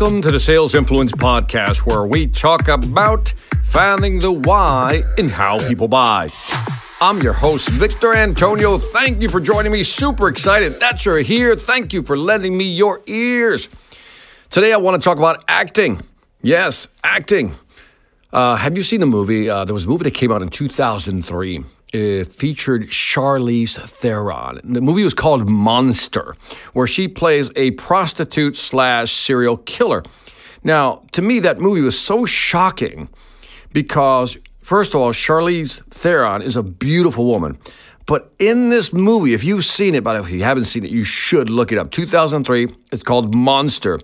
Welcome to the Sales Influence Podcast, where we talk about finding the why in how people buy. I'm your host, Victor Antonio. Thank you for joining me. Super excited that you're here. Thank you for lending me your ears. Today, I want to talk about acting. Yes, acting. Have you seen the movie? There was a movie that came out in 2003. It featured Charlize Theron. The movie was called Monster, where she plays a prostitute slash serial killer. Now, to me, that movie was so shocking because, first of all, Charlize Theron is a beautiful woman. But in this movie, if you've seen it, but if you haven't seen it, you should look it up. 2003, it's called Monster.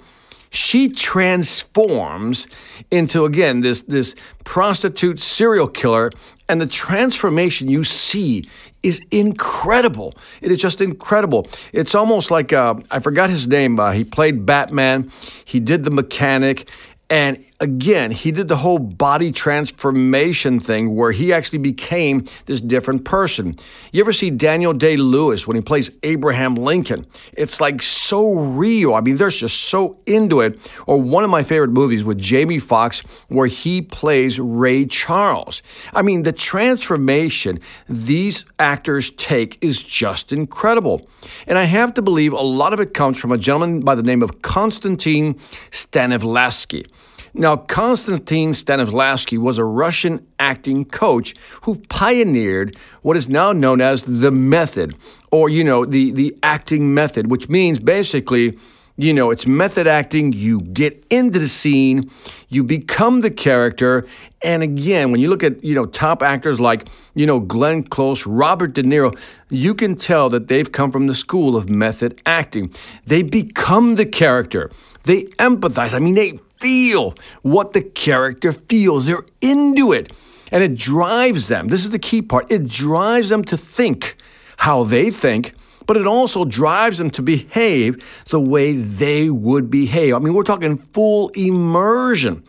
She transforms into, again, this prostitute serial killer, and the transformation you see is incredible. It is just incredible. It's almost like, I forgot his name, he played Batman, he did the mechanic, and again, he did the whole body transformation thing where he actually became this different person. You ever see Daniel Day-Lewis when he plays Abraham Lincoln? It's like so real. I mean, they're just so into it. Or one of my favorite movies with Jamie Foxx where he plays Ray Charles. I mean, the transformation these actors take is just incredible. And I have to believe a lot of it comes from a gentleman by the name of Konstantin Stanislavski. Now, Konstantin Stanislavski was a Russian acting coach who pioneered what is now known as the method, or, the acting method, which means basically, it's method acting. You get into the scene, you become the character. And again, when you look at, top actors like, Glenn Close, Robert De Niro, you can tell that they've come from the school of method acting. They become the character. They empathize. I mean, they feel what the character feels. They're into it. And it drives them. This is the key part. It drives them to think how they think, but it also drives them to behave the way they would behave. I mean, we're talking full immersion.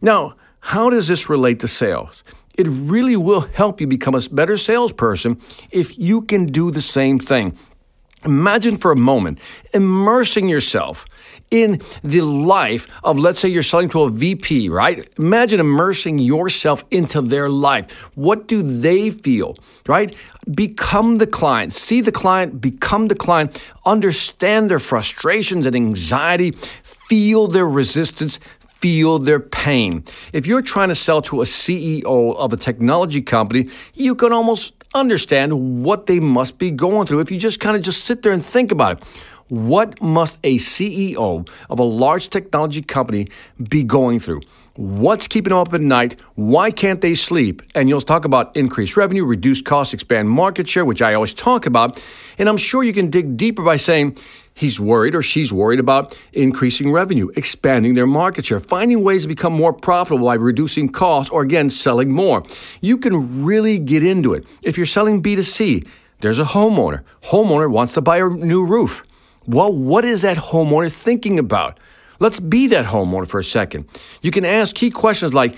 Now, how does this relate to sales? It really will help you become a better salesperson if you can do the same thing. Imagine for a moment immersing yourself in the life of, let's say you're selling to a VP, right? Imagine immersing yourself into their life. What do they feel, right? Become the client. See the client, become the client. Understand their frustrations and anxiety. Feel their resistance. Feel their pain. If you're trying to sell to a CEO of a technology company, you can almost understand what they must be going through if you just kind of just sit there and think about it. What must a CEO of a large technology company be going through? What's keeping them up at night? Why can't they sleep? And you'll talk about increased revenue, reduced costs, expand market share, which I always talk about. And I'm sure you can dig deeper by saying he's worried or she's worried about increasing revenue, expanding their market share, finding ways to become more profitable by reducing costs or, again, selling more. You can really get into it. If you're selling B2C, there's a homeowner. Homeowner wants to buy a new roof. Well, what is that homeowner thinking about? Let's be that homeowner for a second. You can ask key questions like,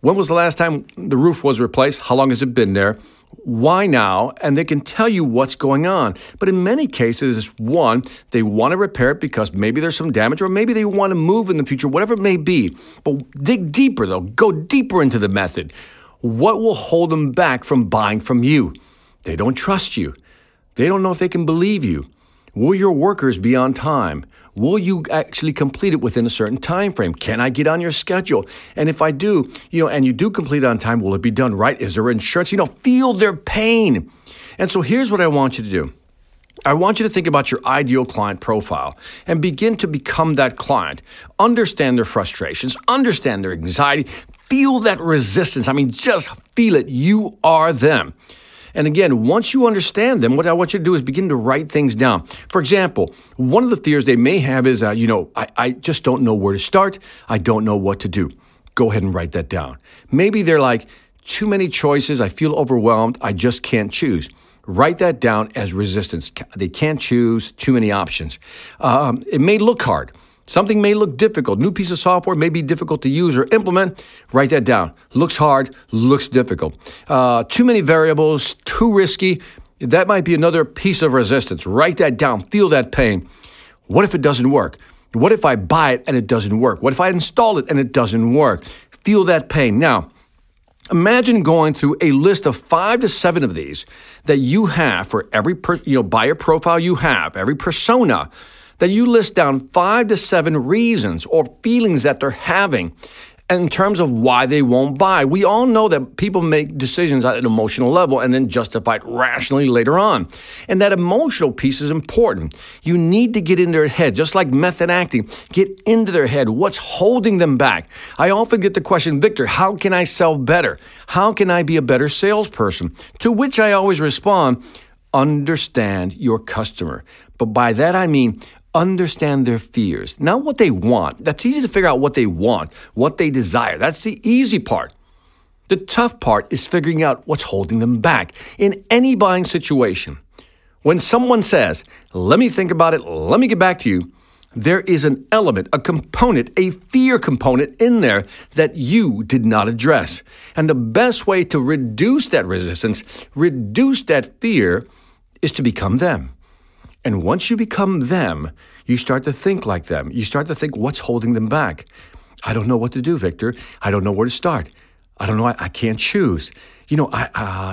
when was the last time the roof was replaced? How long has it been there? Why now? And they can tell you what's going on. But in many cases, it's one, they want to repair it because maybe there's some damage or maybe they want to move in the future, whatever it may be. But dig deeper, though. Go deeper into the method. What will hold them back from buying from you? They don't trust you. They don't know if they can believe you. Will your workers be on time? Will you actually complete it within a certain time frame? Can I get on your schedule? And if I do, and you do complete it on time, will it be done right? Is there insurance? Feel their pain. And so here's what I want you to do. I want you to think about your ideal client profile and begin to become that client. Understand their frustrations, understand their anxiety, feel that resistance. I mean, just feel it. You are them. And again, once you understand them, what I want you to do is begin to write things down. For example, one of the fears they may have is, I just don't know where to start. I don't know what to do. Go ahead and write that down. Maybe they're like, too many choices. I feel overwhelmed. I just can't choose. Write that down as resistance. They can't choose, too many options. It may look hard. Something may look difficult. New piece of software may be difficult to use or implement. Write that down. Looks hard, looks difficult. Too many variables, too risky. That might be another piece of resistance. Write that down. Feel that pain. What if it doesn't work? What if I buy it and it doesn't work? What if I install it and it doesn't work? Feel that pain. Now, imagine going through a list of 5 to 7 of these that you have for every buyer profile you have, every persona, that you list down 5 to 7 reasons or feelings that they're having in terms of why they won't buy. We all know that people make decisions at an emotional level and then justify it rationally later on. And that emotional piece is important. You need to get into their head, just like method acting. Get into their head. What's holding them back? I often get the question, Victor, how can I sell better? How can I be a better salesperson? To which I always respond, understand your customer. But by that I mean, understand their fears, not what they want. That's easy to figure out what they want, what they desire. That's the easy part. The tough part is figuring out what's holding them back in any buying situation. When someone says, let me think about it, let me get back to you, there is an element, a component, a fear component in there that you did not address. And the best way to reduce that resistance, reduce that fear, is to become them. And once you become them, you start to think like them. You start to think what's holding them back. I don't know what to do, Victor. I don't know where to start. I don't know. I can't choose. You know,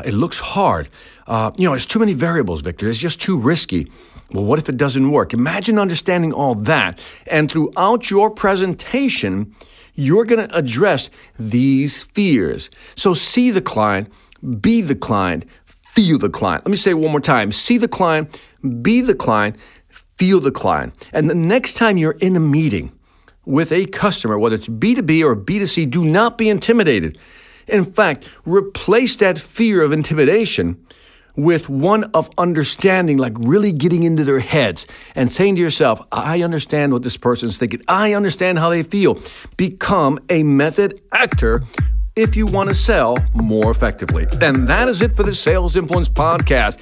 it looks hard. It's too many variables, Victor. It's just too risky. Well, what if it doesn't work? Imagine understanding all that. And throughout your presentation, you're going to address these fears. So see the client, be the client, feel the client. Let me say it one more time. See the client, be the client, feel the client. And the next time you're in a meeting with a customer, whether it's B2B or B2C, do not be intimidated. In fact, replace that fear of intimidation with one of understanding, like really getting into their heads and saying to yourself, I understand what this person's thinking. I understand how they feel. Become a method actor if you want to sell more effectively. And that is it for the Sales Influence Podcast.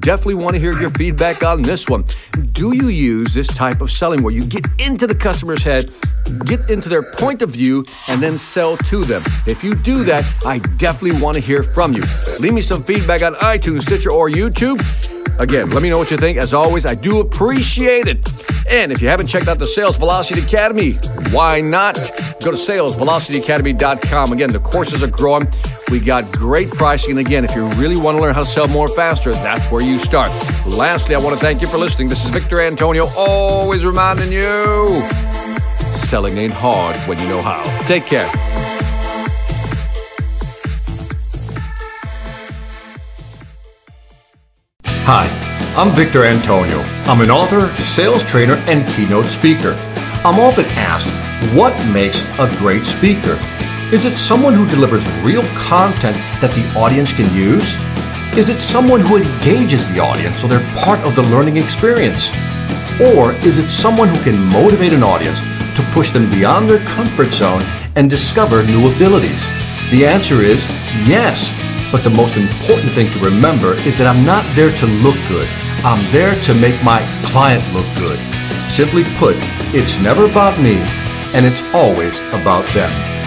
Definitely want to hear your feedback on this one. Do you use this type of selling where you get into the customer's head, get into their point of view, and then sell to them? If you do that, I definitely want to hear from you. Leave me some feedback on iTunes, Stitcher, or YouTube. Again, let me know what you think. As always, I do appreciate it. And if you haven't checked out the Sales Velocity Academy, why not? Go to salesvelocityacademy.com. Again, the courses are growing. We got great pricing. And again, if you really want to learn how to sell more faster, that's where you start. Lastly, I want to thank you for listening. This is Victor Antonio, always reminding you, selling ain't hard when you know how. Take care. Hi, I'm Victor Antonio. I'm an author, sales trainer, and keynote speaker. I'm often asked, what makes a great speaker? Is it someone who delivers real content that the audience can use? Is it someone who engages the audience so they're part of the learning experience? Or is it someone who can motivate an audience to push them beyond their comfort zone and discover new abilities? The answer is yes. But the most important thing to remember is that I'm not there to look good. I'm there to make my client look good. Simply put, it's never about me, and it's always about them.